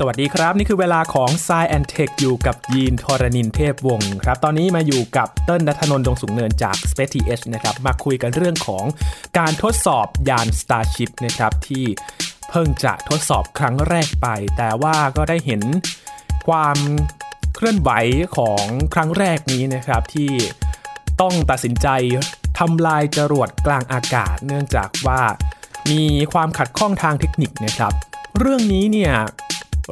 สวัสดีครับนี่คือเวลาของ Sci & Tech อยู่กับยีนธรณินทร์เทพวงศ์ครับตอนนี้มาอยู่กับเติ้ลณัฐนนท์ดงสูงเนินจาก Space TH นะครับมาคุยกันเรื่องของการทดสอบยาน Starship นะครับที่เพิ่งจะทดสอบครั้งแรกไปแต่ว่าก็ได้เห็นความเคลื่อนไหวของครั้งแรกนี้นะครับที่ต้องตัดสินใจทำลายจรวดกลางอากาศเนื่องจากว่ามีความขัดข้องทางเทคนิคนะครับเรื่องนี้เนี่ย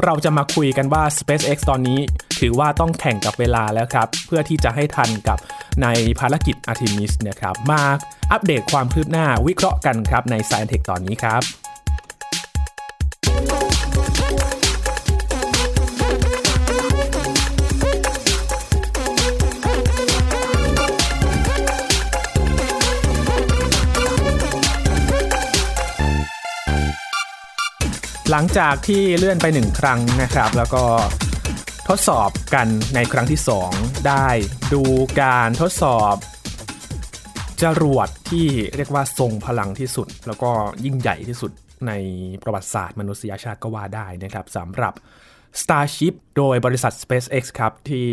เราจะมาคุยกันว่า SpaceX ตอนนี้ถือว่าต้องแข่งกับเวลาแล้วครับเพื่อที่จะให้ทันกับในภารกิจ Artemis นะครับมาอัปเดตความคืบหน้าวิเคราะห์กันครับใน Sci & Tech ตอนนี้ครับหลังจากที่เลื่อนไป1ครั้งนะครับแล้วก็ทดสอบกันในครั้งที่2ได้ดูการทดสอบจรวดที่เรียกว่าทรงพลังที่สุดแล้วก็ยิ่งใหญ่ที่สุดในประวัติศาสตร์มนุษยชาติก็ว่าได้นะครับสำหรับ Starship โดยบริษัท SpaceX ครับที่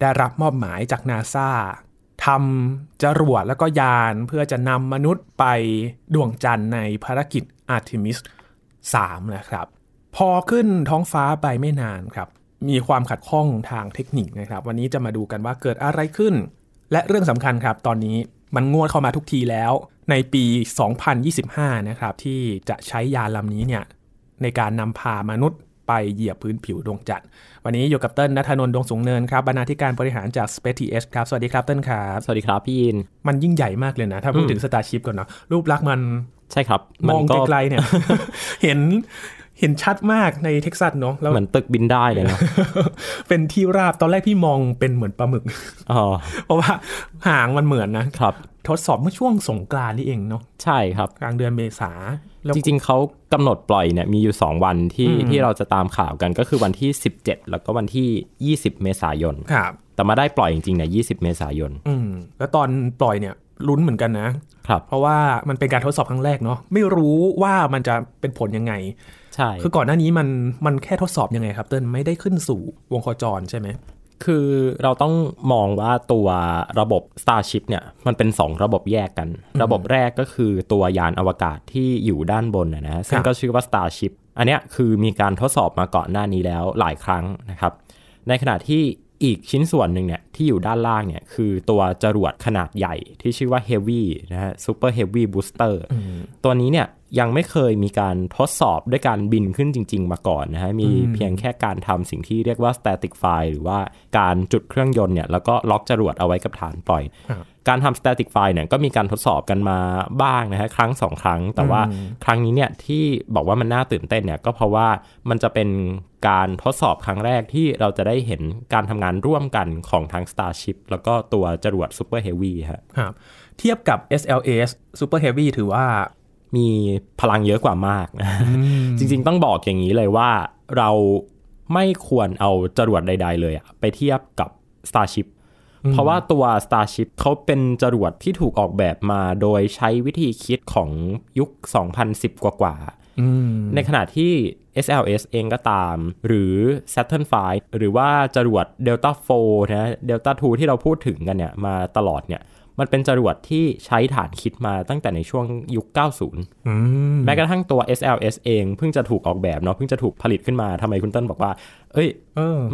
ได้รับมอบหมายจาก NASA ทำจรวดแล้วก็ยานเพื่อจะนำมนุษย์ไปดวงจันทร์ในภารกิจ Artemis3 นะครับพอขึ้นท้องฟ้าไปไม่นานครับมีความขัดข้องทางเทคนิคนะครับวันนี้จะมาดูกันว่าเกิดอะไรขึ้นและเรื่องสำคัญครับตอนนี้มันงวดเข้ามาทุกทีแล้วในปี 2025 นะครับที่จะใช้ยานลำนี้เนี่ยในการนำพามนุษย์ไปเหยียบพื้นผิวดวงจันทร์วันนี้อยู่กับเติ้ลณัฐนนท์ดวงสูงเนินครับบรรณาธิการบริหารจาก Space TH ครับสวัสดีครับเติ้ลครับสวัสดีครับพี่ยินมันยิ่งใหญ่มากเลยนะถ้าพูดถึง Starship ก่อนเนาะรูปลักษณ์มันใช่ครับมองไกลๆเนี่ย เห็นชัดมากในเท็กซัสเนาะแล้วเหมือนตึกบินได้เลยนะ เป็นที่ราบตอนแรกพี่มองเป็นเหมือนปลาหมึก เพราะว่าหางมันเหมือนนะครับทดสอบเมื่อช่วงสงกรานต์นี่เองเนาะใช่ครับกลางเดือนเมษาจริงๆเขากำหนดปล่อยเนี่ยมีอยู่2วันที่เราจะตามข่าวกันก็คือวันที่17แล้วก็วันที่20เมษายนครับแต่มาได้ปล่อยจริงๆเนี่ย20เมษายนแล้วตอนปล่อยเนี่ยลุ้นเหมือนกันนะครับเพราะว่ามันเป็นการทดสอบครั้งแรกเนาะไม่รู้ว่ามันจะเป็นผลยังไงใช่คือก่อนหน้านี้มันแค่ทดสอบยังไงครับเติ้ลไม่ได้ขึ้นสู่วงโคจรใช่ไหมคือเราต้องมองว่าตัวระบบ Starship เนี่ยมันเป็น2ระบบแยกกันระบบแรกก็คือตัวยานอวกาศที่อยู่ด้านบนนะซึ่งก็ชื่อว่า Starship อันเนี้ยคือมีการทดสอบมาก่อนหน้านี้แล้วหลายครั้งนะครับในขณะที่อีกชิ้นส่วนหนึ่งเนี่ยที่อยู่ด้านล่างเนี่ยคือตัวจรวดขนาดใหญ่ที่ชื่อว่า Heavy นะฮะ Super Heavy Booster ตัวนี้เนี่ยยังไม่เคยมีการทดสอบด้วยการบินขึ้นจริงๆมาก่อนนะฮะมีเพียงแค่การทำสิ่งที่เรียกว่า static fire หรือว่าการจุดเครื่องยนต์เนี่ยแล้วก็ล็อกจรวดเอาไว้กับฐานปล่อยการทำ static fire เนี่ยก็มีการทดสอบกันมาบ้างนะฮะครั้ง2ครั้งแต่ว่าครั้งนี้เนี่ยที่บอกว่ามันน่าตื่นเต้นเนี่ยก็เพราะว่ามันจะเป็นการทดสอบครั้งแรกที่เราจะได้เห็นการทำงานร่วมกันของทาง Starship แล้วก็ตัวจรวด Super Heavy ครับเทียบกับ SLS Super Heavy ถือว่ามีพลังเยอะกว่ามากจริงๆต้องบอกอย่างนี้เลยว่าเราไม่ควรเอาจรวดใดๆเลยไปเทียบกับ Starship เพราะว่าตัว Starship เขาเป็นจรวดที่ถูกออกแบบมาโดยใช้วิธีคิดของยุค 2010 กว่าๆในขณะที่ SLS เองก็ตามหรือ Saturn V หรือว่าจรวด Delta 4 นะ Delta 2 ที่เราพูดถึงกันเนี่ยมาตลอดเนี่ยมันเป็นจรวดที่ใช้ฐานคิดมาตั้งแต่ในช่วงยุค 90 แม้กระทั่งตัว SLS เองเพิ่งจะถูกออกแบบเนาะเพิ่งจะถูกผลิตขึ้นมาทำไมคุณเติ้ลบอกว่า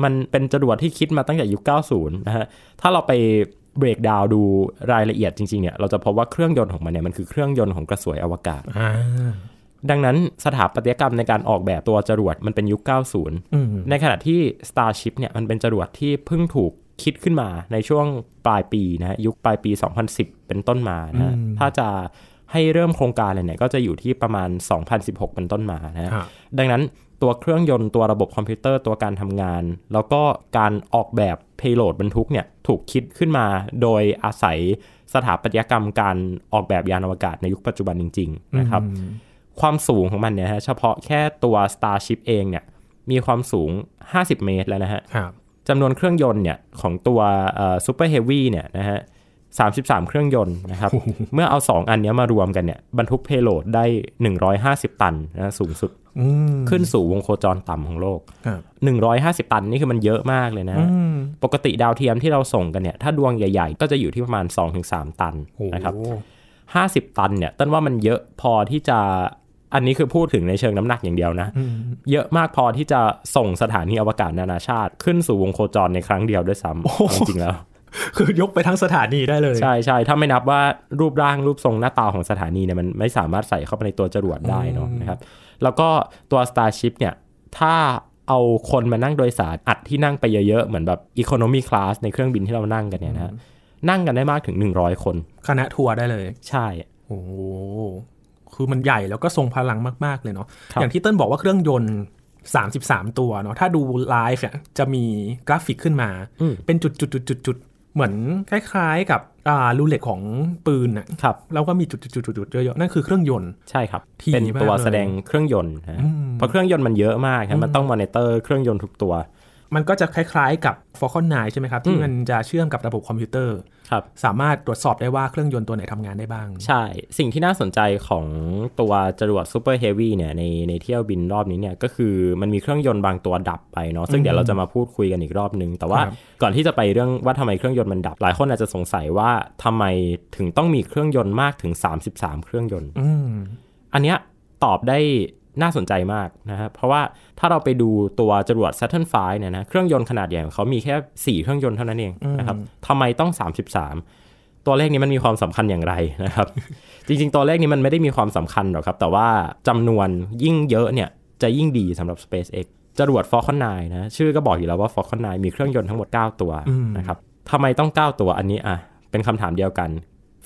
มันเป็นจรวดที่คิดมาตั้งแต่ยุค 90 นะฮะถ้าเราไปเบรกดาวดูรายละเอียดจริงๆเนี่ยเราจะพบว่าเครื่องยนต์ของมันเนี่ยมันคือเครื่องยนต์ของกระสวยอวกาศดังนั้นสถาปัตยกรรมในการออกแบบตัวจรวดมันเป็นยุค 90 ในขณะที่ Starship เนี่ยมันเป็นจรวดที่เพิ่งถูกคิดขึ้นมาในช่วงปลายปีนะยุคปลายปี2010เป็นต้นมานะถ้าจะให้เริ่มโครงการอะไรเนี่ยก็จะอยู่ที่ประมาณ2016เป็นต้นมานะดังนั้นตัวเครื่องยนต์ตัวระบบคอมพิวเตอร์ตัวการทำงานแล้วก็การออกแบบ payload บรรทุกเนี่ยถูกคิดขึ้นมาโดยอาศัยสถาปัตยกรรมการออกแบบยานอวกาศในยุคปัจจุบันจริงๆนะครับความสูงของมันเนี่ยเฉพาะแค่ตัว Starship เองเนี่ยมีความสูง50เมตรแล้วนะฮะจำนวนเครื่องยนต์เนี่ยของตัว Super Heavy เนี่ยนะฮะ 33 เครื่องยนต์นะครับ เมื่อเอา2อันนี้มารวมกันเนี่ยบรรทุกเพโลดได้150ตันนะสูงสุดขึ้นสู่วงโคจรต่ำของโลก150ตันนี่คือมันเยอะมากเลยนะปกติดาวเทียมที่เราส่งกันเนี่ยถ้าดวงใหญ่ๆก็จะอยู่ที่ประมาณ 2-3 ตันนะครับ50ตันเนี่ยต้นว่ามันเยอะพอที่จะอันนี้คือพูดถึงในเชิงน้ำหนักอย่างเดียวนะเยอะมากพอที่จะส่งสถานีอวกาศนานาชาติขึ้นสู่วงโคจรในครั้งเดียวด้วยซ้ำจริงๆแล้วคือยกไปทั้งสถานีได้เลยใช่ๆถ้าไม่นับว่ารูปร่างรูปทรงหน้าตาของสถานีเนี่ยมันไม่สามารถใส่เข้าไปในตัวจรวดได้เนาะนะครับแล้วก็ตัว Starship เนี่ยถ้าเอาคนมานั่งโดยสารอัดที่นั่งไปเยอะๆเหมือนแบบ Economy Class ในเครื่องบินที่เรานั่งกันเนี่ยนะนั่งกันได้มากถึง100คนคณะทัวร์ได้เลยใช่โอ้โหคือมันใหญ่แล้วก็ทรงพลังมากๆเลยเนาะอย่างที่เติ้ลบอกว่าเครื่องยนต์33ตัวเนาะถ้าดูไลฟ์เนี่ยจะมีกราฟิกขึ้นมาเป็นจุดๆๆๆเหมือนคล้ายๆกับรูเล็ตของปืนนะครับแล้วก็มีจุดๆๆๆเยอะๆนั่นคือเครื่องยนต์ใช่ครับเป็นตัวแสดงเครื่องยนต์นะเพราะเครื่องยนต์มันเยอะมากครับมันต้องมอนิเตอร์เครื่องยนต์ทุกตัวมันก็จะคล้ายๆกับ Falcon 9 ใช่ไหมครับที่มันจะเชื่อมกับระบบคอมพิวเตอร์ครับสามารถตรวจสอบได้ว่าเครื่องยนต์ตัวไหนทำงานได้บ้างใช่สิ่งที่น่าสนใจของตัวจรวด Super Heavy เนี่ยในเที่ยวบินรอบนี้เนี่ยก็คือมันมีเครื่องยนต์บางตัวดับไปเนาะซึ่งเดี๋ยวเราจะมาพูดคุยกันอีกรอบนึงแต่ว่าก่อนที่จะไปเรื่องว่าทำไมเครื่องยนต์มันดับหลายคนอาจจะสงสัยว่าทำไมถึงต้องมีเครื่องยนต์มากถึง33เครื่องยนต์อันเนี้ยตอบได้น่าสนใจมากนะครับเพราะว่าถ้าเราไปดูตัวจรวด Saturn V เนี่ยนะเครื่องยนต์ขนาดใหญ่ของเขามีแค่4เครื่องยนต์เท่านั้นเองนะครับทำไมต้อง33ตัวเลขนี้มันมีความสำคัญอย่างไรนะครับจริงๆตัวเลขนี้มันไม่ได้มีความสำคัญหรอกครับแต่ว่าจำนวนยิ่งเยอะเนี่ยจะยิ่งดีสำหรับ SpaceX จรวด Falcon 9 นะชื่อก็บอกอยู่แล้วว่า Falcon 9 มีเครื่องยนต์ทั้งหมด9ตัวนะครับทำไมต้อง9ตัวอันนี้อ่ะเป็นคำถามเดียวกัน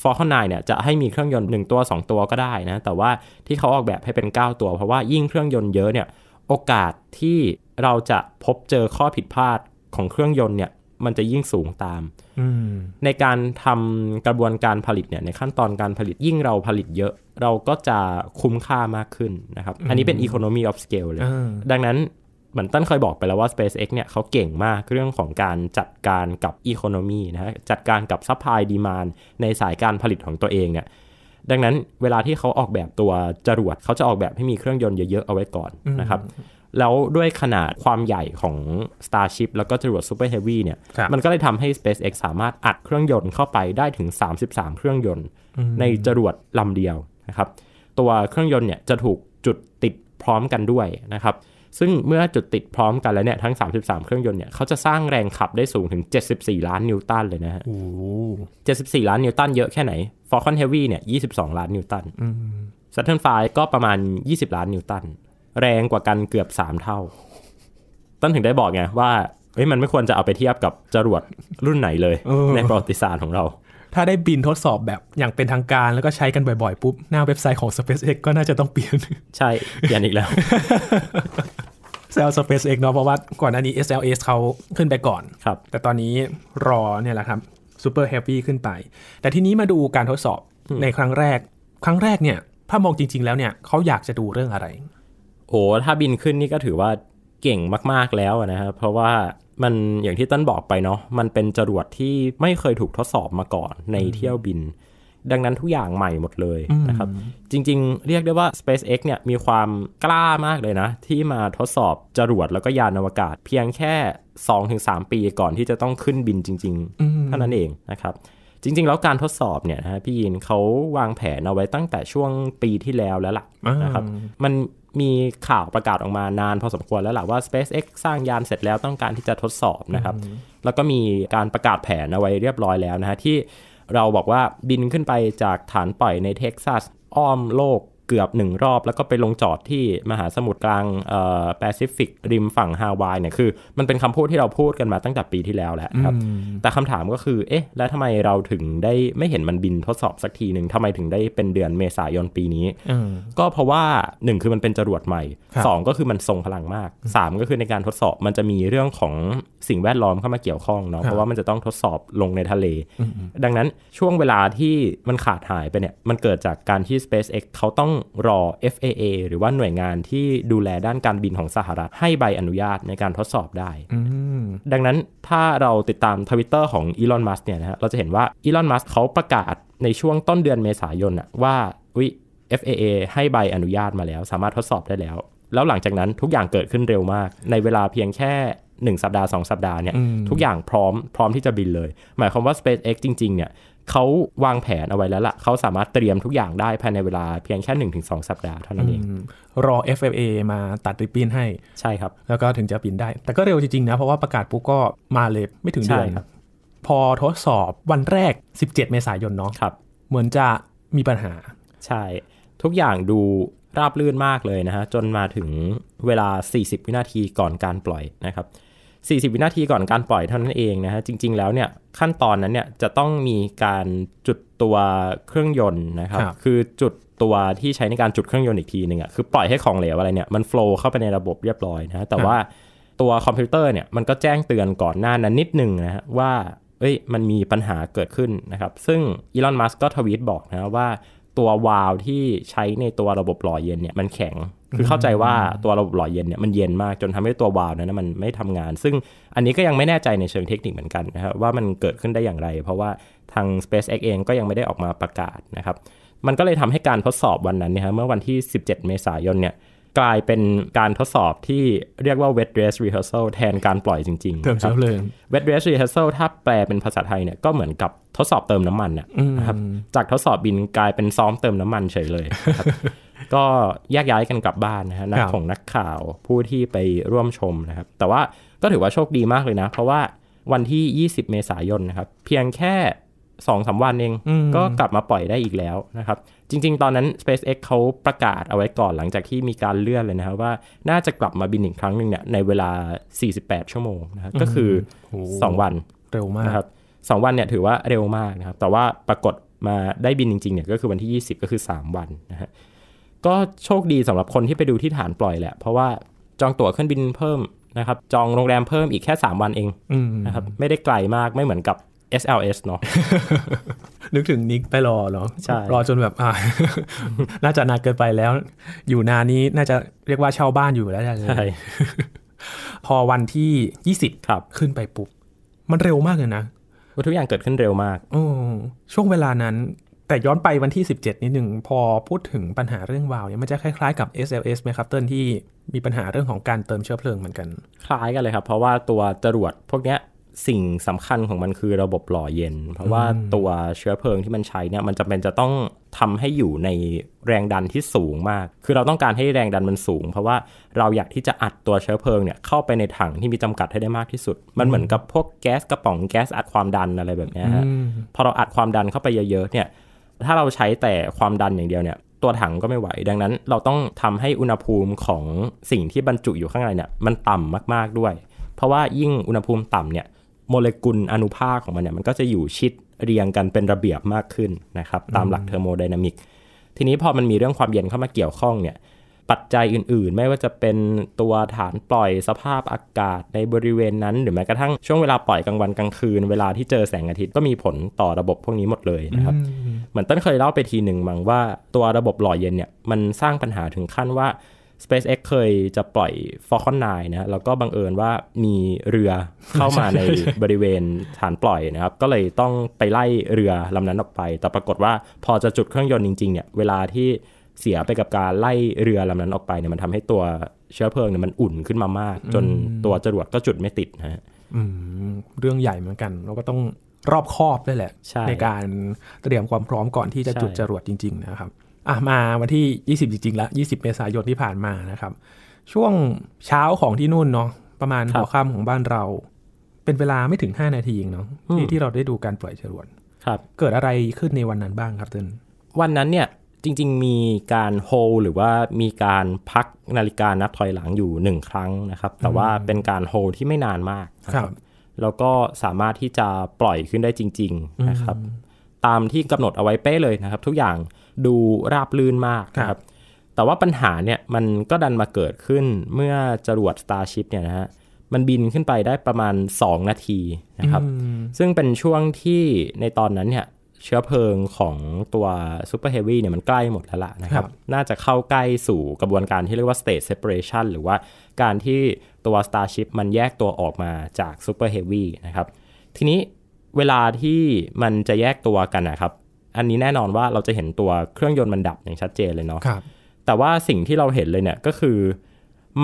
Falcon 9 เนี่ยจะให้มีเครื่องยนต์1ตัว2ตัวก็ได้นะแต่ว่าที่เขาออกแบบให้เป็น9ตัวเพราะว่ายิ่งเครื่องยนต์เยอะเนี่ยโอกาสที่เราจะพบเจอข้อผิดพลาดของเครื่องยนต์เนี่ยมันจะยิ่งสูงตามในการทำกระบวนการผลิตเนี่ยในขั้นตอนการผลิตยิ่งเราผลิตเยอะเราก็จะคุ้มค่ามากขึ้นนะครับอันนี้เป็น economy of scale เลยดังนั้นเหมือนตั้นเคยบอกไปแล้วว่า SpaceX เนี่ยเขาเก่งมากเรื่องของการจัดการกับ Economy นะฮะจัดการกับ Supply Demand ในสายการผลิตของตัวเองเนี่ยดังนั้นเวลาที่เขาออกแบบตัวจรวดเขาจะออกแบบให้มีเครื่องยนต์เยอะๆเอาไว้ก่อนนะครับแล้วด้วยขนาดความใหญ่ของ Starship แล้วก็จรวด Super Heavy เนี่ยมันก็เลยทำให้ SpaceX สามารถอัดเครื่องยนต์เข้าไปได้ถึง33เครื่องยนต์ในจรวดลำเดียวนะครับตัวเครื่องยนต์เนี่ยจะถูกจุดติดพร้อมกันด้วยนะครับซึ่งเมื่อจุดติดพร้อมกันแล้วเนี่ยทั้ง33เครื่องยนต์เนี่ยเขาจะสร้างแรงขับได้สูงถึง74ล้านนิวตันเลยนะฮะ74ล้านนิวตันเยอะแค่ไหน Falcon Heavy เนี่ย22ล้านนิวตัน Saturn V ก็ประมาณ20ล้านนิวตันแรงกว่ากันเกือบ3เท่าต้นถึงได้บอกไงว่าเฮ้ยมันไม่ควรจะเอาไปเทียบกับจรวดรุ่นไหนเลยในประวัติศาสตร์ของเราถ้าได้บินทดสอบแบบอย่างเป็นทางการแล้วก็ใช้กันบ่อยๆปุ๊บหน้าเว็บไซต์ของ SpaceX ก็น่าจะต้องเปลี่ยนใช่เปลี่ยนอีกแล้วแซว SpaceX เนาะเพราะว่าก่อนหน้านี้ SLS เขาขึ้นไปก่อนแต่ตอนนี้รอเนี่ยแหละครับ Super Heavy ขึ้นไปแต่ทีนี้มาดูการทดสอบในครั้งแรกเนี่ยถ้ามองจริงๆแล้วเนี่ยเขาอยากจะดูเรื่องอะไรโอ้ถ้าบินขึ้นนี่ก็ถือว่าเก่งมากๆแล้วนะครับเพราะว่ามันอย่างที่ต้นบอกไปเนาะมันเป็นจรวดที่ไม่เคยถูกทดสอบมาก่อนในเที่ยวบินดังนั้นทุกอย่างใหม่หมดเลยนะครับจริงๆเรียกได้ว่า SpaceX เนี่ยมีความกล้ามากเลยนะที่มาทดสอบจรวดแล้วก็ยานอวกาศเพียงแค่ 2-3 ปีก่อนที่จะต้องขึ้นบินจริงๆเท่านั้นเองนะครับจริงๆแล้วการทดสอบเนี่ยนะพี่ยินเขาวางแผนเอาไว้ตั้งแต่ช่วงปีที่แล้วแล้วล่ะนะครับมันมีข่าวประกาศออกมานานพอสมควรแล้วล่ะว่า SpaceX สร้างยานเสร็จแล้วต้องการที่จะทดสอบนะครับแล้วก็มีการประกาศแผนเอาไว้เรียบร้อยแล้วนะฮะที่เราบอกว่าบินขึ้นไปจากฐานปล่อยในเท็กซัสอ้อมโลกเกือบ1รอบแล้วก็ไปลงจอดที่มหาสมุทรกลางแปซิฟิกริมฝั่งฮาวายเนี่ยคือมันเป็นคำพูดที่เราพูดกันมาตั้งแต่ปีที่แล้วแหละครับแต่คำถามก็คือเอ๊ะแล้วทำไมเราถึงได้ไม่เห็นมันบินทดสอบสักทีนึงทำไมถึงได้เป็นเดือนเมษายนปีนี้ก็เพราะว่า1คือมันเป็นจรวดใหม่2ก็คือมันทรงพลังมาก3ก็คือในการทดสอบมันจะมีเรื่องของสิ่งแวดล้อมเข้ามาเกี่ยวข้องเนาะเพราะว่ามันจะต้องทดสอบลงในทะเลดังนั้นช่วงเวลาที่มันขาดหายไปเนี่ยมันเกิดจากการที่ SpaceX เขาต้องรอ FAA หรือว่าหน่วยงานที่ดูแลด้านการบินของสหรัฐให้ใบอนุญาตในการทดสอบได้ ดังนั้นถ้าเราติดตาม Twitter ของ Elon Musk เนี่ยนะฮะเราจะเห็นว่า Elon Musk เขาประกาศในช่วงต้นเดือนเมษายนว่าFAA ให้ใบอนุญาตมาแล้วสามารถทดสอบได้แล้วแล้วหลังจากนั้นทุกอย่างเกิดขึ้นเร็วมากในเวลาเพียงแค่1สัปดาห์2สัปดาห์เนี่ยทุกอย่างพร้อมที่จะบินเลยหมายความว่า SpaceX จริงๆเนี่ยเขาวางแผนเอาไว้แล้วล่ะเขาสามารถเตรียมทุกอย่างได้ภายในเวลาเพียงแค่ 1-2 สัปดาห์เท่านั้นเองรอ FAA มาตัดริบบิ้นให้ใช่ครับแล้วก็ถึงจะบินได้แต่ก็เร็วจริงๆนะเพราะว่าประกาศปุ๊บก็มาเลยไม่ถึงเดือนพอทดสอบวันแรก17เมษายนเนาะเหมือนจะมีปัญหาใช่ทุกอย่างดูราบรื่นมากเลยนะฮะจนมาถึงเวลา40วินาทีก่อนการปล่อยนะครับ40วินาทีก่อนการปล่อยเท่านั้นเองนะฮะจริงๆแล้วเนี่ยขั้นตอนนั้นเนี่ยจะต้องมีการจุดตัวเครื่องยนต์นะครับคือจุดตัวที่ใช้ในการจุดเครื่องยนต์อีกทีนึงอ่ะคือปล่อยให้ของเหลวอะไรเนี่ยมันโฟลว์เข้าไปในระบบเรียบร้อยนะฮะแต่ว่าตัวคอมพิวเตอร์เนี่ยมันก็แจ้งเตือนก่อนหน้านั้นนิดนึงนะฮะว่ามันมีปัญหาเกิดขึ้นนะครับซึ่ง Elon Musk ก็ทวีตบอกนะว่าตัววาล์วที่ใช้ในตัวระบบหล่อเย็นเนี่ยมันแข็งคือเข้าใจว่าตัวระบบหล่อเย็นเนี่ยมันเย็นมากจนทำให้ตัววาล์วนั้นมันไม่ทำงานซึ่งอันนี้ก็ยังไม่แน่ใจในเชิงเทคนิคเหมือนกันนะครับว่ามันเกิดขึ้นได้อย่างไรเพราะว่าทาง SpaceX เองก็ยังไม่ได้ออกมาประกาศนะครับมันก็เลยทำให้การทดสอบวันนั้นเนี่ยเมื่อวันที่17เมษายนเนี่ยกลายเป็นการทดสอบที่เรียกว่า Wet Dress Rehearsal แทนการปล่อยจริงๆเติมเชื้อเพลิง Wet Dress Rehearsal ถ้าแปลเป็นภาษาไทยเนี่ยก็เหมือนกับทดสอบเติมน้ำมันนะครับจากทดสอบบินกลายเป็นซ้อมเติมน้ำมันเฉยเลย ก็แยกย้ายกันกลับบ้านนะฮะของนักข่าวผู้ที่ไปร่วมชมนะครับแต่ว่าก็ถือว่าโชคดีมากเลยนะเพราะว่าวันที่20เมษายนนะครับเพียงแค่ 2-3 วันเองก็กลับมาปล่อยได้อีกแล้วนะครับจริงๆตอนนั้น SpaceX เขาประกาศเอาไว้ก่อนหลังจากที่มีการเลื่อนเลยนะครับว่าน่าจะกลับมาบินอีกครั้งนึงเนี่ยในเวลา48ชั่วโมงนะครับก็คือ2วันเร็วมากนะครับ2วันเนี่ยถือว่าเร็วมากนะครับแต่ว่าปรากฏมาได้บินจริงๆเนี่ยก็คือวันที่20ก็คือ3วันนะฮะก็โชคดีสำหรับคนที่ไปดูที่ฐานปล่อยแหละเพราะว่าจองตั๋วเครื่องบินเพิ่มนะครับจองโรงแรมเพิ่มอีกแค่3วันเองนะครับไม่ได้ไกลมากไม่เหมือนกับSLS เนาะ นึกถึงนิกไปรอเหรอใช่รอจนแบบน่าจะนานเกินไปแล้วอยู่นานนี้น่าจะเรียกว่าเช่าบ้านอยู่แล้วใช่ พอวันที่20ครับขึ้นไปปุ๊บมันเร็วมากเลยนะทุกอย่างเกิดขึ้นเร็วมากช่วงเวลานั้นแต่ย้อนไปวันที่17นิดนึงพอพูดถึงปัญหาเรื่องวาล์วเนี่ยมันจะคล้ายๆกับ SLS ไหมครับเติ้ลที่มีปัญหาเรื่องของการเติมเชื้อเพลิงเหมือนกันคล้ายกันเลยครับเพราะว่าตัวจรวดพวกเนี้ยสิ่งสำคัญของมันคือระบบหล่อเย็นเพราะว่าตัวเชื้อเพลิงที่มันใช้เนี่ยมันจำเป็นจะต้องทำให้อยู่ในแรงดันที่สูงมากคือเราต้องการให้แรงดันมันสูงเพราะว่าเราอยากที่จะอัดตัวเชื้อเพลิงเนี่ยเข้าไปในถังที่มีจำกัดให้ได้มากที่สุดมันเหมือนกับพวกแก๊สกระป๋องแก๊สอัดความดันอะไรแบบนี้ฮะพอเราอัดความดันเข้าไปเยอะๆเนี่ยถ้าเราใช้แต่ความดันอย่างเดียวเนี่ยตัวถังก็ไม่ไหวดังนั้นเราต้องทำให้อุณหภูมิของสิ่งที่บรรจุอยู่ข้างในเนี่ยมันต่ำมากๆด้วยเพราะว่ายิ่งอุณหภูมิต่ำเนี่ยโมเลกุลอนุภาคของมันเนี่ยมันก็จะอยู่ชิดเรียงกันเป็นระเบียบมากขึ้นนะครับตามหลักเทอร์โมไดนามิกทีนี้พอมันมีเรื่องความเย็นเข้ามาเกี่ยวข้องเนี่ยปัจจัยอื่นๆไม่ว่าจะเป็นตัวฐานปล่อยสภาพอากาศในบริเวณนั้นหรือแม้กระทั่งช่วงเวลาปล่อยกลางวันกลางคืนเวลาที่เจอแสงอาทิตย์ก็มีผลต่อระบบพวกนี้หมดเลยนะครับเหมือนต้นเคยเล่าไปทีหนึ่งมั้งว่าตัวระบบหล่อเย็นเนี่ยมันสร้างปัญหาถึงขั้นว่าSpaceX เคยจะปล่อย Falcon 9 นะแล้วก็บังเอิญว่ามีเรือเข้ามา ในบริเวณฐานปล่อยนะครับก็เลยต้องไปไล่เรือลำนั้นออกไปแต่ปรากฏว่าพอจะจุดเครื่องยนต์จริงๆเนี่ยเวลาที่เสียไปกับการไล่เรือลำนั้นออกไปเนี่ยมันทำให้ตัวเชื้อเพลิงเนี่ยมันอุ่นขึ้นมามากจนตัวจรวดก็จุดไม่ติดฮะเรื่องใหญ่เหมือนกันเราก็ต้องรอบคอบด้วยแหละ ในการเตรียมความพร้อมก่อนที่จะจุดจรวดจริงๆนะครับมาวันที่20จริงๆแล้ว20เมษายนที่ผ่านมานะครับช่วงเช้าของที่นู่นเนาะประมาณหัวค่ำของบ้านเราเป็นเวลาไม่ถึง5นาทีเองเนาะที่เราได้ดูการปล่อยจรวดเกิดอะไรขึ้นในวันนั้นบ้างครับเติ้ลวันนั้นเนี่ยจริงๆมีการโฮลหรือว่ามีการพักนาฬิกานับถอยหลังอยู่1ครั้งนะครับแต่ว่าเป็นการโฮลที่ไม่นานมากครับแล้วก็สามารถที่จะปล่อยขึ้นได้จริงๆนะครับตามที่กำหนดเอาไว้เป๊ะเลยนะครับทุกอย่างดูราบลื่นมากครับแต่ว่าปัญหาเนี่ยมันก็ดันมาเกิดขึ้นเมื่อจรวด Starship เนี่ยนะฮะมันบินขึ้นไปได้ประมาณ2นาทีนะครับซึ่งเป็นช่วงที่ในตอนนั้นเนี่ย เชื้อเพลิงของตัว Super Heavy เนี่ยมันใกล้หมดแล้วล่ะนะครับน่าจะเข้าใกล้สู่กระบวนการที่เรียกว่า Stage Separation หรือว่าการที่ตัว Starship มันแยกตัวออกมาจาก Super Heavy นะครับทีนี้เวลาที่มันจะแยกตัวกันนะครับอันนี้แน่นอนว่าเราจะเห็นตัวเครื่องยนต์มันดับอย่างชัดเจนเลยเนาะแต่ว่าสิ่งที่เราเห็นเลยเนี่ยก็คือ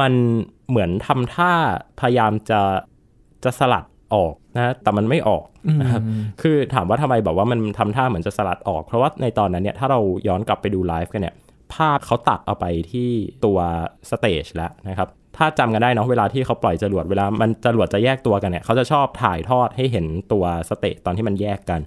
มันเหมือนทำท่าพยายามจะสลัดออกนะแต่มันไม่ออกนะครับคือถามว่าทำไมบอกว่ามันทำท่าเหมือนจะสลัดออกเพราะว่าในตอนนั้นเนี่ยถ้าเราย้อนกลับไปดูไลฟ์กันเนี่ยภาพเขาตัดเอาไปที่ตัวสเตจแล้วนะครับถ้าจำกันได้เนาะเวลาที่เขาปล่อยจรวดเวลามันจรวดจะแยกตัวกันเนี่ยเขาจะชอบถ่ายทอดให้เห็นตัวสเตจตอนที่มันแยกกัน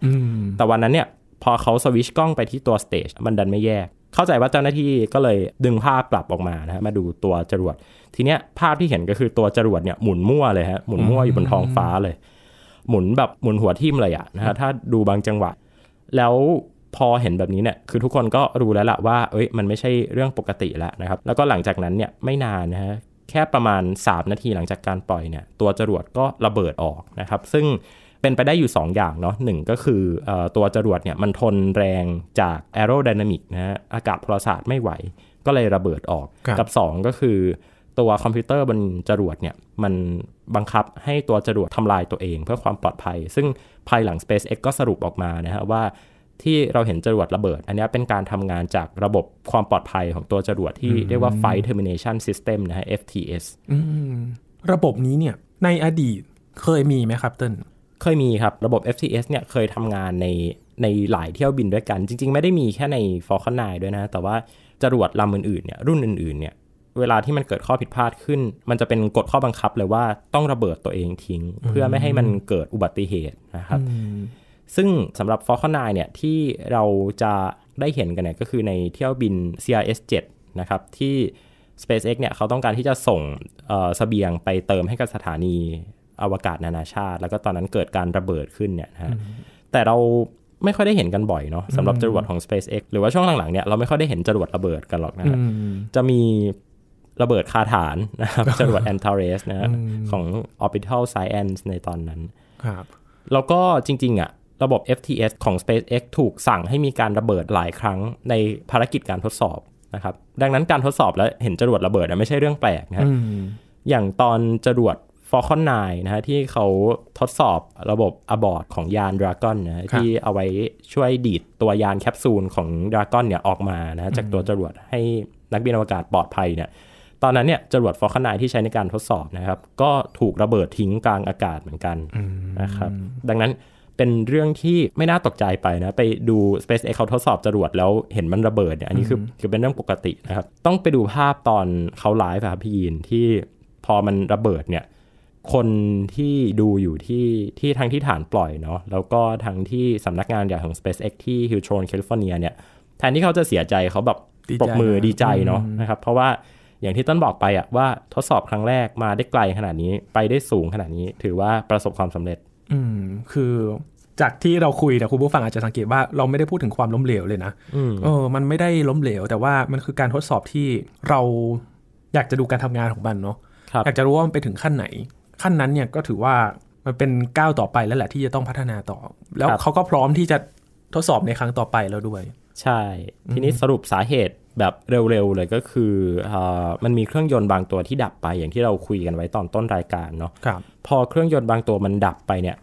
แต่วันนั้นเนี่ยพอเขาสวิชกล้องไปที่ตัวสเตจมันดันไม่แยกเข้าใจว่าเจ้าหน้าที่ก็เลยดึงภาพกลับออกมานะฮะมาดูตัวจรวดทีเนี้ยภาพที่เห็นก็คือตัวจรวดเนี่ยหมุนมั่วเลยฮะหมุนมั่วอยู่บนท้องฟ้าเลยหมุนแบบหมุนหัวทิ่มเลยอะนะฮะถ้าดูบางจังหวะแล้วพอเห็นแบบนี้เนี่ยคือทุกคนก็รู้แล้วล่ะว่าเอ้ยมันไม่ใช่เรื่องปกติแล้วนะครับแล้วก็หลังจากนั้นเนี่ยไม่นานนะฮะแค่ประมาณ3นาทีหลังจากการปล่อยเนี่ยตัวจรวดก็ระเบิดออกนะครับซึ่งเป็นไปได้อยู่2 อย่างเนาะ1ก็คือตัวจรวดเนี่ยมันทนแรงจาก aerodynamic นะฮะอากาศพลศาสตร์ไม่ไหวก็เลยระเบิดออกกับ2ก็คือตัวคอมพิวเตอร์บนจรวดเนี่ยมันบังคับให้ตัวจรวดทำลายตัวเองเพื่อความปลอดภัยซึ่งภายหลัง SpaceX ก็สรุปออกมานะฮะว่าที่เราเห็นจรวดระเบิดอันนี้เป็นการทำงานจากระบบความปลอดภัยของตัวจรวดที่เรียกว่า flight termination system นะฮะ FTS ระบบนี้เนี่ยในอดีตเคยมีไหมครับเติ้ลเคยมีครับระบบ FTS เนี่ยเคยทำงานในหลายเที่ยวบินด้วยกันจริงๆไม่ได้มีแค่ใน Falcon 9 ด้วยนะแต่ว่าจรวดลำอื่นๆเนี่ยรุ่นอื่นๆเนี่ยเวลาที่มันเกิดข้อผิดพลาดขึ้นมันจะเป็นกฎข้อบังคับเลยว่าต้องระเบิดตัวเองทิ้งเพื่อไม่ให้มันเกิดอุบัติเหตุนะครับซึ่งสำหรับ Falcon 9 เนี่ยที่เราจะได้เห็นกันเนี่ยก็คือในเที่ยวบิน CRS7 นะครับที่ SpaceX เนี่ยเขาต้องการที่จะส่งเสบียงไปเติมให้กับสถานีอวกาศนานาชาติแล้วก็ตอนนั้นเกิดการระเบิดขึ้นเนี่ยนะฮะแต่เราไม่ค่อยได้เห็นกันบ่อยเนาะสำหรับจรวดของ SpaceX หรือว่าช่วงหลังๆเนี่ยเราไม่ค่อยได้เห็นจรวดระเบิดกันหรอกนะฮะจะมีระเบิดคาฐานนะครับ จรวด Antares นะฮะของ Orbital Science ในตอนนั้นครับแล้วก็จริงๆอ่ะระบบ FTS ของ SpaceX ถูกสั่งให้มีการระเบิดหลายครั้งในภารกิจการทดสอบนะครับดังนั้นการทดสอบแล้วเห็นจรวดระเบิดไม่ใช่เรื่องแปลกนะฮะอย่างตอนจรวดFalcon 9 นะฮะที่เขาทดสอบระบบอบอร์ดของยาน Dragon นะฮะที่เอาไว้ช่วยดีดตัวยานแคปซูลของ Dragon เนี่ยออกมานะจากตัวจรวดให้นักบินอวกาศปลอดภัยเนี่ยตอนนั้นเนี่ยจรวด Falcon 9 ที่ใช้ในการทดสอบนะครับก็ถูกระเบิดทิ้งกลางอากาศเหมือนกันนะครับดังนั้นเป็นเรื่องที่ไม่น่าตกใจไปนะไปดู SpaceX เขาทดสอบจรวดแล้วเห็นมันระเบิดเนี่ยอันนี้คือเป็นเรื่องปกตินะครับต้องไปดูภาพตอนเขาไลฟ์ครับพี่ยินที่พอมันระเบิดเนี่ยคนที่ดูอยู่ที่ทั้งที่ฐานปล่อยเนาะแล้วก็ทั้งที่สำนักงานใหญ่ของ SpaceX ที่ฮิลโตรนแคลิฟอร์เนียเนี่ยแทนที่เขาจะเสียใจเขาแบบปรบมือดีใจเนาะนะครับเพราะว่าอย่างที่ต้นบอกไปอะว่าทดสอบครั้งแรกมาได้ไกลขนาดนี้ไปได้สูงขนาดนี้ถือว่าประสบความสำเร็จคือจากที่เราคุยนะคุณผู้ฟังอาจจะสังเกตว่าเราไม่ได้พูดถึงความล้มเหลวเลยนะมันไม่ได้ล้มเหลวแต่ว่ามันคือการทดสอบที่เราอยากจะดูการทำงานของมันเนาะอยากจะรู้ว่ามันไปถึงขั้นไหนขั้นนั้นเนี่ยก็ถือว่ามันเป็นก้าวต่อไปแล้วแหละที่จะต้องพัฒนาต่อแล้วเขาก็พร้อมที่จะทดสอบในครั้งต่อไปแล้วด้วยใช่ทีนี้สรุปสาเหตุแบบเร็วๆเลยก็คือมันมีเครื่องยนต์บางตัวที่ดับไปอย่างที่เราคุยกันไว้ตอนต้นรายการเนาะพอเครื่องยนต์บางตัวมันดับไปเนี่ย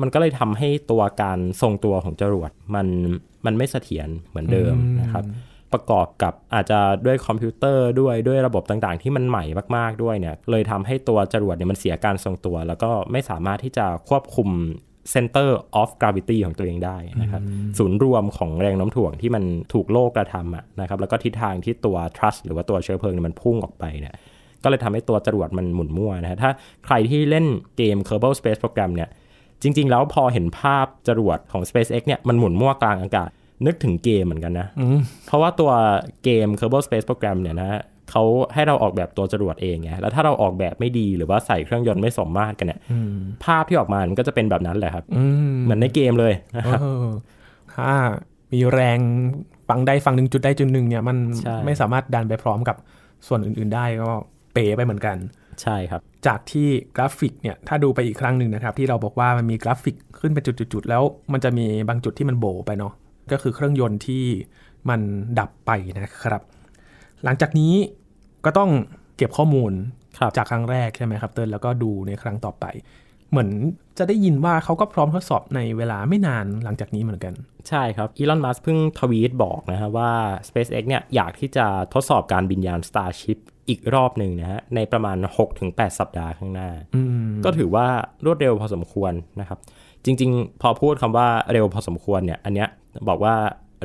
มันก็เลยทำให้ตัวการทรงตัวของจรวดมันไม่เสถียรเหมือนเดิมนะครับประกอบกับอาจจะด้วยคอมพิวเตอร์ด้วยระบบต่างๆที่มันใหม่มากๆด้วยเนี่ยเลยทำให้ตัวจรวดเนี่ยมันเสียการทรงตัวแล้วก็ไม่สามารถที่จะควบคุม Center of Gravity ของตัวเองได้นะครับศูนย์รวมของแรงโน้มถ่วงที่มันถูกโลกกระทำนะครับแล้วก็ทิศทางที่ตัว Thrust หรือว่าตัวเชื้อเพลิงมันพุ่งออกไปเนี่ยก็เลยทำให้ตัวจรวดมันหมุนมั่วนะถ้าใครที่เล่นเกม Kerbal Space Program เนี่ยจริงๆแล้วพอเห็นภาพจรวดของ SpaceX เนี่ยมันหมุนมั่วกลางอากาศนึกถึงเกมเหมือนกันนะเพราะว่าตัวเกม Kerbal Space Program เนี่ยนะเขาให้เราออกแบบตัวจรวดเองไงแล้วถ้าเราออกแบบไม่ดีหรือว่าใส่เครื่องยนต์ไม่สมมาตรกันเนี่ยภาพที่ออกมามันก็จะเป็นแบบนั้นแหละครับเหมือนในเกมเลยนะครับถ้ามีแรงฝั่งใดฝั่งหนึ่งจุดใดจุดหนึ่งเนี่ยมันไม่สามารถดันไปพร้อมกับส่วนอื่นๆได้ก็เป๋ไปเหมือนกันใช่ครับจากที่กราฟิกเนี่ยถ้าดูไปอีกครั้งหนึ่งนะครับที่เราบอกว่ามันมีกราฟิกขึ้นเป็นจุดๆแล้วมันจะมีบางจุดที่มันโบไปเนาะ ก็คือเครื่องยนต์ที่มันดับไปนะครับหลังจากนี้ก็ต้องเก็บข้อมูลจากครั้งแรกใช่ไหมครับเติร์นแล้วก็ดูในครั้งต่อไปเหมือนจะได้ยินว่าเขาก็พร้อมทดสอบในเวลาไม่นานหลังจากนี้เหมือนกันใช่ครับ Elon Musk เพิ่งทวีตบอกนะฮะว่า SpaceX เนี่ยอยากที่จะทดสอบการบินยาน Starship อีกรอบหนึ่งนะฮะในประมาณ 6-8 สัปดาห์ข้างหน้าก็ถือว่ารวดเร็วพอสมควรนะครับจริงๆพอพูดคำว่าเร็วพอสมควรเนี่ยอันเนี้ยบอกว่า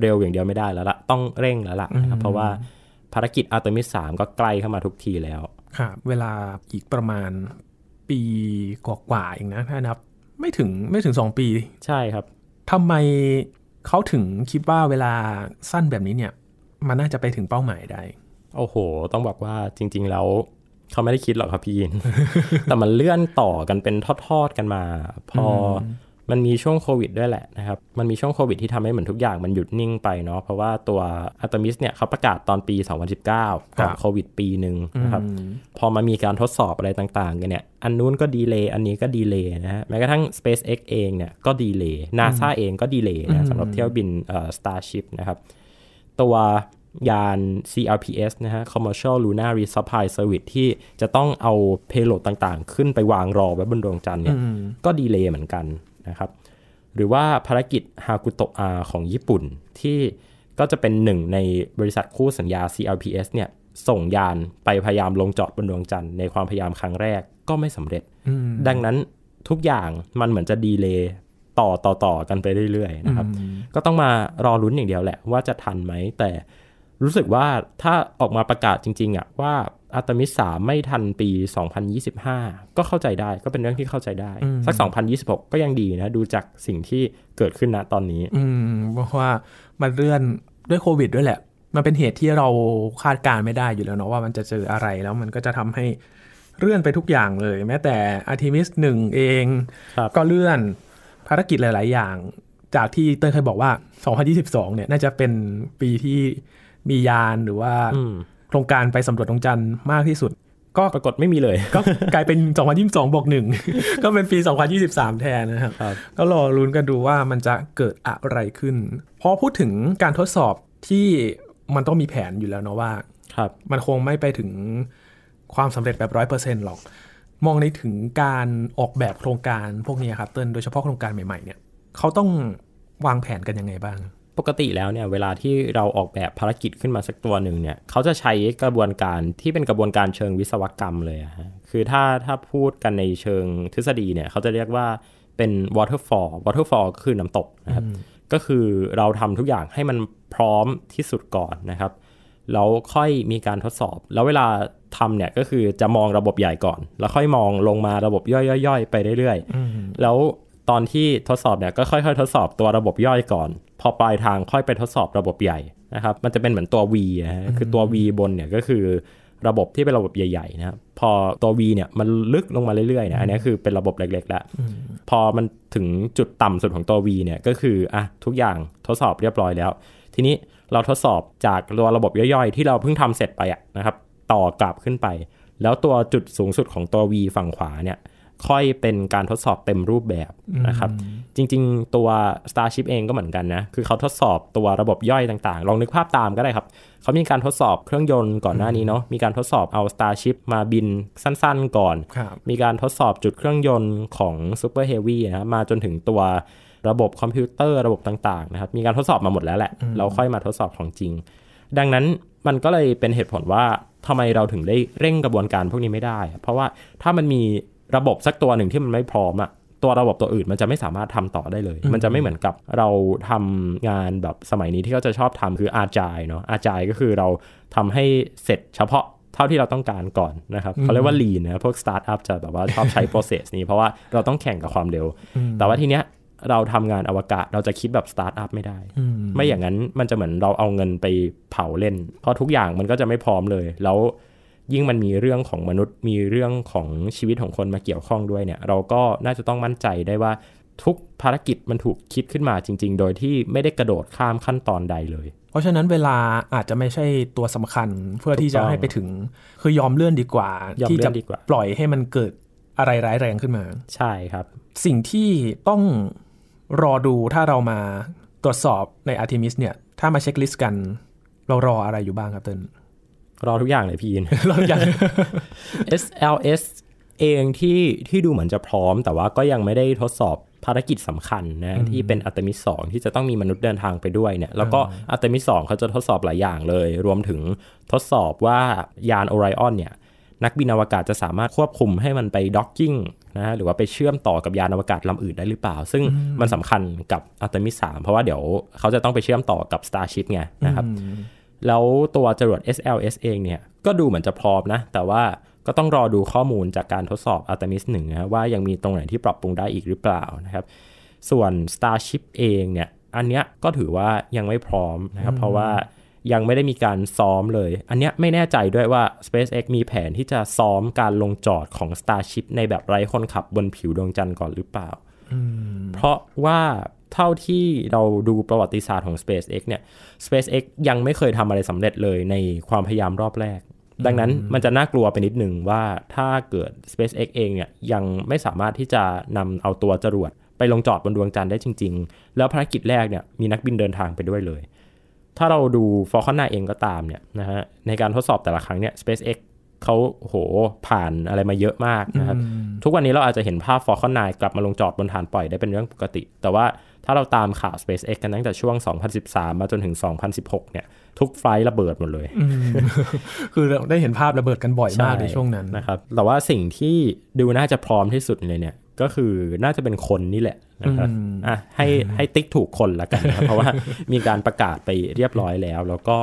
เร็วอย่างเดียวไม่ได้แล้วละต้องเร่งแล้วละนะครับเพราะว่าภารกิจ Artemis 3 ก็ใกล้เข้ามาทุกทีแล้วครับเวลาอีกประมาณปีกว่าๆเองนะถ้านับไม่ถึง2ปีใช่ครับทำไมเขาถึงคิดว่าเวลาสั้นแบบนี้เนี่ยมันน่าจะไปถึงเป้าหมายได้โอ้โหต้องบอกว่าจริงๆแล้วเขาไม่ได้คิดหรอกครับพี่ยิน แต่มันเลื่อนต่อกันเป็นทอดๆกันมาพอมันมีช่วงโควิดด้วยแหละนะครับมันมีช่วงโควิดที่ทำให้เหมือนทุกอย่างมันหยุดนิ่งไปเนาะเพราะว่าตัว Artemis เนี่ยเขาประกาศตอนปี 2019 ก่อนโควิดปีนึงนะครับพอมามีการทดสอบอะไรต่างๆกันเนี่ยอันนู้นก็ดีเลย์อันนี้ก็ดีเลย์นะฮะแม้กระทั่ง SpaceX เองเนี่ยก็ดีเลย์ NASA เองก็ดีเลย์นะสำหรับเที่ยวบินStarship นะครับตัวยาน CRPS นะฮะ Commercial Lunar Payload Service ที่จะต้องเอา payload ต่างๆขึ้นไปวางรอไว้บนดวงจันทร์เนี่ยก็ดีเลย์เหมือนกันนะครับหรือว่าภารกิจฮากุโตะของญี่ปุ่นที่ก็จะเป็นหนึ่งในบริษัทคู่สัญญา CLPS เนี่ยส่งยานไปพยายามลงจอดบนดวงจันทร์ในความพยายามครั้งแรกก็ไม่สำเร็จดังนั้นทุกอย่างมันเหมือนจะดีเลย์ต่อกันไปเรื่อยๆนะครับก็ต้องมารอลุ้นอย่างเดียวแหละว่าจะทันไหมแต่รู้สึกว่าถ้าออกมาประกาศจริงๆอะว่า Artemis 3 ไม่ทันปี 2025 ก็เข้าใจได้ก็เป็นเรื่องที่เข้าใจได้สัก 2026 ก็ยังดีนะดูจากสิ่งที่เกิดขึ้นณตอนนี้เพราะว่ามันเลื่อนด้วยโควิดด้วยแหละมันเป็นเหตุที่เราคาดการณ์ไม่ได้อยู่แล้วเนาะว่ามันจะเจออะไรแล้วมันก็จะทำให้เลื่อนไปทุกอย่างเลยแม้แต่ Artemis 1 เองก็เลื่อนภารกิจหลายๆอย่างจากที่เติ้ลเคยบอกว่า 2022 เนี่ยน่าจะเป็นปีที่มียานหรือว่าโครงการไปสำรวจดวงจันทร์มากที่สุดก็ปรากฏไม่มีเลยก็ กลายเป็น 2022+1 ก็เป็นปี 2023 แทนนะครับก็รอลุ้นกันดูว่ามันจะเกิดอะไรขึ้นพอพูดถึงการทดสอบที่มันต้องมีแผนอยู่แล้วเนาะว่ามันคงไม่ไปถึงความสำเร็จแบบ 100% หรอกมองในถึงการออกแบบโครงการพวกนี้ครับเติ้ลโดยเฉพาะโครงการใหม่ๆเนี่ยเขาต้องวางแผนกันยังไงบ้างปกติแล้วเนี่ยเวลาที่เราออกแบบภารกิจขึ้นมาสักตัวหนึ่งเนี่ยเขาจะใช้กระบวนการที่เป็นกระบวนการเชิงวิศวกรรมเลยฮะคือถ้าพูดกันในเชิงทฤษฎีเนี่ยเขาจะเรียกว่าเป็น waterfall คือน้ำตกนะครับก็คือเราทำทุกอย่างให้มันพร้อมที่สุดก่อนนะครับแล้วค่อยมีการทดสอบแล้วเวลาทำเนี่ยก็คือจะมองระบบใหญ่ก่อนแล้วค่อยมองลงมาระบบย่อยๆไปเรื่อยๆแล้วตอนที่ทดสอบเนี่ยก็ค่อยๆทดสอบตัวระบบย่อยก่อนพอปลายทางค่อยไปทดสอบระบบใหญ่นะครับมันจะเป็นเหมือนตัว V นะฮะคือตัว V บนเนี่ยก็คือระบบที่เป็นระบบใหญ่ๆนะพอตัว V เนี่ยมันลึกลงมาเรื่อยๆนะอันนี้คือเป็นระบบเล็กๆแล้วพอมันถึงจุดต่ำสุดของตัว V เนี่ยก็คืออ่ะทุกอย่างทดสอบเรียบร้อยแล้วทีนี้เราทดสอบจากตัวระบบย่อยๆที่เราเพิ่งทำเสร็จไปอ่ะนะครับต่อกลับขึ้นไปแล้วตัวจุดสูงสุดของตัว V ฝั่งขวาเนี่ยค่อยเป็นการทดสอบเต็มรูปแบบนะครับจริงๆตัว Starship เองก็เหมือนกันนะคือเขาทดสอบตัวระบบย่อยต่างๆลองนึกภาพตามก็ได้ครับเขามีการทดสอบเครื่องยนต์ก่อนหน้านี้เนาะมีการทดสอบเอา Starship มาบินสั้นๆก่อนมีการทดสอบจุดเครื่องยนต์ของ Super Heavy นะมาจนถึงตัวระบบคอมพิวเตอร์ระบบต่างๆนะครับมีการทดสอบมาหมดแล้วแหละเราค่อยมาทดสอบของจริงดังนั้นมันก็เลยเป็นเหตุผลว่าทำไมเราถึงได้เร่งกระบวนการพวกนี้ไม่ได้เพราะว่าถ้ามันมีระบบสักตัวหนึ่งที่มันไม่พร้อมอ่ะตัวระบบตัวอื่นมันจะไม่สามารถทำต่อได้เลยมันจะไม่เหมือนกับเราทำงานแบบสมัยนี้ที่เขาจะชอบทำคือAgileเนาะAgileก็คือเราทำให้เสร็จเฉพาะเท่าที่เราต้องการก่อนนะครับเขาเรียกว่า Lean นะพวก Startup จะแบบว่าชอบใช้ process นี้เพราะว่าเราต้องแข่งกับความเร็วแต่ว่าทีเนี้ยเราทำงานอวกาศเราจะคิดแบบ Startup ไม่ได้ไม่อย่างนั้นมันจะเหมือนเราเอาเงินไปเผาเล่นเพราะทุกอย่างมันก็จะไม่พร้อมเลยแล้วยิ่งมันมีเรื่องของมนุษย์มีเรื่องของชีวิตของคนมาเกี่ยวข้องด้วยเนี่ยเราก็น่าจะต้องมั่นใจได้ว่าทุกภารกิจมันถูกคิดขึ้นมาจริงๆโดยที่ไม่ได้กระโดดข้ามขั้นตอนใดเลยเพราะฉะนั้นเวลาอาจจะไม่ใช่ตัวสำคัญเพื่อที่จะให้ไปถึงคือยอมเลื่อนดีกว่าที่จะปล่อยให้มันเกิดอะไรร้ายแรงขึ้นมาใช่ครับสิ่งที่ต้องรอดูถ้าเรามา ตรวจสอบใน Artemis เนี่ยถ้ามาเช็คลิสต์กันเรารออะไรอยู่บ้างครับเติ้ลรอทุกอย่างเลยพี่อินรอทุกอย่าง SLS เองที่ดูเหมือนจะพร้อมแต่ว่าก็ยังไม่ได้ทดสอบภารกิจสำคัญนะที่เป็น Artemis 2ที่จะต้องมีมนุษย์เดินทางไปด้วยเนี่ยแล้วก็ Artemis 2เขาจะทดสอบหลายอย่างเลยรวมถึงทดสอบว่ายาน Orion เนี่ยนักบินอวกาศจะสามารถควบคุมให้มันไปด็อกกิ้งนะหรือว่าไปเชื่อมต่อกับยานอวกาศลำอื่นได้หรือเปล่าซึ่งมันสำคัญกับ Artemis 3เพราะว่าเดี๋ยวเขาจะต้องไปเชื่อมต่อกับ Starship ไงนะครับแล้วตัวจรวด SLS เองเนี่ยก็ดูเหมือนจะพร้อมนะแต่ว่าก็ต้องรอดูข้อมูลจากการทดสอบ Artemis 1นะว่ายังมีตรงไหนที่ปรับปรุงได้อีกหรือเปล่านะครับส่วน Starship เองเนี่ยอันเนี้ยก็ถือว่ายังไม่พร้อมนะครับเพราะว่ายังไม่ได้มีการซ้อมเลยอันเนี้ยไม่แน่ใจด้วยว่า SpaceX มีแผนที่จะซ้อมการลงจอดของ Starship ในแบบไร้คนขับบนผิวดวงจันทร์ก่อนหรือเปล่าเพราะว่าเท่าที่เราดูประวัติศาสตร์ของ SpaceX เนี่ย SpaceX ยังไม่เคยทำอะไรสำเร็จเลยในความพยายามรอบแรกดังนั้นมันจะน่ากลัวไปนิดนึงว่าถ้าเกิด SpaceX เองเนี่ยยังไม่สามารถที่จะนำเอาตัวจรวดไปลงจอดบนดวงจันทร์ได้จริงๆแล้วภารกิจแรกเนี่ยมีนักบินเดินทางไปด้วยเลยถ้าเราดู Falcon 9 เองก็ตามเนี่ยนะฮะในการทดสอบแต่ละครั้งเนี่ย SpaceX เขาโหผ่านอะไรมาเยอะมากนะครับทุกวันนี้เราอาจจะเห็นภาพ Falcon 9 กลับมาลงจอดบนฐานปล่อยได้เป็นเรื่องปกติแต่ว่าถ้าเราตามข่าว SpaceX กันตั้งแต่ช่วง2013มาจนถึง2016เนี่ยทุกไฟล์ระเบิดหมดเลย คือเราได้เห็นภาพระเบิดกันบ่อยมากในช่วงนั้นนะครับแต่ว่าสิ่งที่ดูน่าจะพร้อมที่สุดเลยเนี่ยก็คือน่าจะเป็นคนนี่แหละนะครับอ่ะให้ติ๊กถูกคนละกันนะ เพราะว่ามีการประกาศไปเรียบร้อยแล้วแล้วก็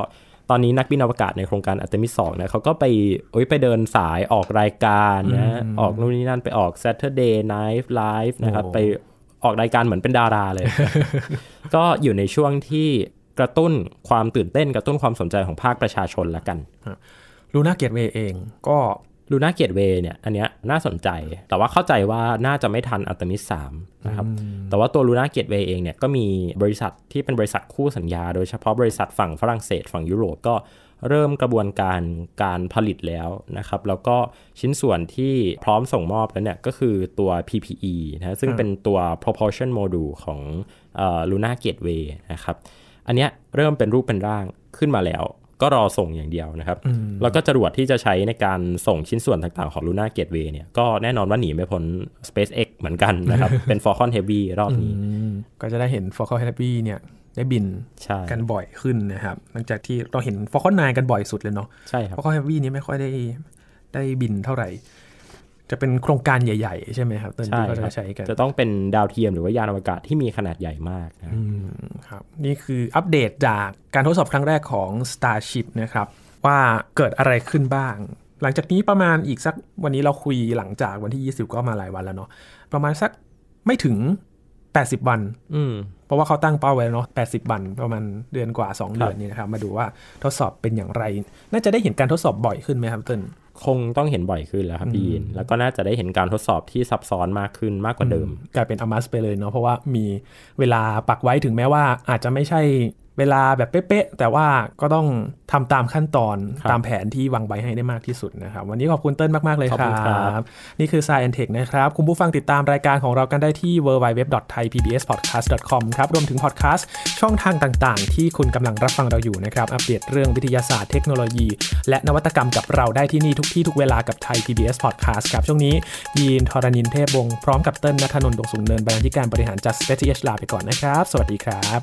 ตอนนี้นักบินอวกาศในโครงการ Artemis 2นะเขาก็ไปเดินสายออกรายการนะออกนู่นนี่นั่นไปออก Saturday Night Live นะครับไปออกรายการเหมือนเป็นดาราเลย ก็อยู่ในช่วงที่กระตุ้นความตื่นเต้นกระตุ้นความสนใจของภาคประชาชนละกัน Luna Gateway เองก็ Luna Gateway เนี่ยอันเนี้ยน่าสนใจแต่ว่าเข้าใจว่าน่าจะไม่ทัน Artemis 3นะครับแต่ว่าตัว Luna Gateway เองเนี่ยก็มีบริษัทที่เป็นบริษัทคู่สัญญาโดยเฉพาะบริษัทฝั่งฝรั่งเศสฝั่งยุโรปก็เริ่มกระบวนการผลิตแล้วนะครับแล้วก็ชิ้นส่วนที่พร้อมส่งมอบแล้วเนี่ยก็คือตัว PPE นะซึ่งเป็นตัว Propulsion Module ของLuna Gateway นะครับอันเนี้ยเริ่มเป็นรูปเป็นร่างขึ้นมาแล้วก็รอส่งอย่างเดียวนะครับแล้วก็จรวดที่จะใช้ในการส่งชิ้นส่วนต่างๆของ Luna Gateway เนี่ยก็แน่นอนว่าหนีไม่พ้น SpaceX เหมือนกันนะครับ เป็น Falcon Heavy รอบนี้ก็จะได้เห็น Falcon Heavy เนี่ยได้บินกันบ่อยขึ้นนะครับหลังจากที่เราเห็น Falcon 9 กันบ่อยสุดเลยเนาะใช่ครับ Falcon Heavy นี้ไม่ค่อยได้บินเท่าไหร่จะเป็นโครงการใหญ่ๆใช่ไหมครับต้นที่เขาจะใช้กันจะต้องเป็นดาวเทียมหรือว่ายานอวกาศที่มีขนาดใหญ่มากนะครับนี่คืออัปเดตจากการทดสอบครั้งแรกของ Starship นะครับว่าเกิดอะไรขึ้นบ้างหลังจากนี้ประมาณอีกสักวันนี้เราคุยหลังจากวันที่20ก็มาหลายวันแล้วเนาะประมาณสักไม่ถึง80วันเพราะว่าเขาตั้งเป้าไว้เนาะ80วันประมาณเดือนกว่า2เดือนนี่นะครับมาดูว่าทดสอบเป็นอย่างไรน่าจะได้เห็นการทดสอบบ่อยขึ้นไหมครับต้นคงต้องเห็นบ่อยขึ้นแล้วครับพี่ยินแล้วก็น่าจะได้เห็นการทดสอบที่ซับซ้อนมากขึ้นมากกว่าเดิมกลายเป็นอมัสไปเลยเนาะเพราะว่ามีเวลาปักไว้ถึงแม้ว่าอาจจะไม่ใช่เวลาแบบเป๊ะๆแต่ว่าก็ต้องทำตามขั้นตอนตามแผนที่วางไว้ให้ได้มากที่สุดนะครับวันนี้ขอบคุณเติ้ลมากๆเลยครับนี่คือ Sci & Tech นะครับคุณผู้ฟังติดตามรายการของเรากันได้ที่ www.thaipbspodcast.com ครับรวมถึงพอดแคสต์ช่องทางต่างๆที่คุณกำลังรับฟังเราอยู่นะครับอัปเดตเรื่องวิทยาศาสตร์เทคโนโลยีและนวัตกรรมกับเราได้ที่นี่ทุกที่ทุกเวลากับ Thai PBS Podcast ครับช่วงนี้ยีนธรณินทร์เทพวงศ์พร้อมกับเติ้ลณัฐนนท์ ดวงสูงเนินบรรณาธิการบริหารจาก Space TH ลาไปก่อนนะครับสวัสดีครับ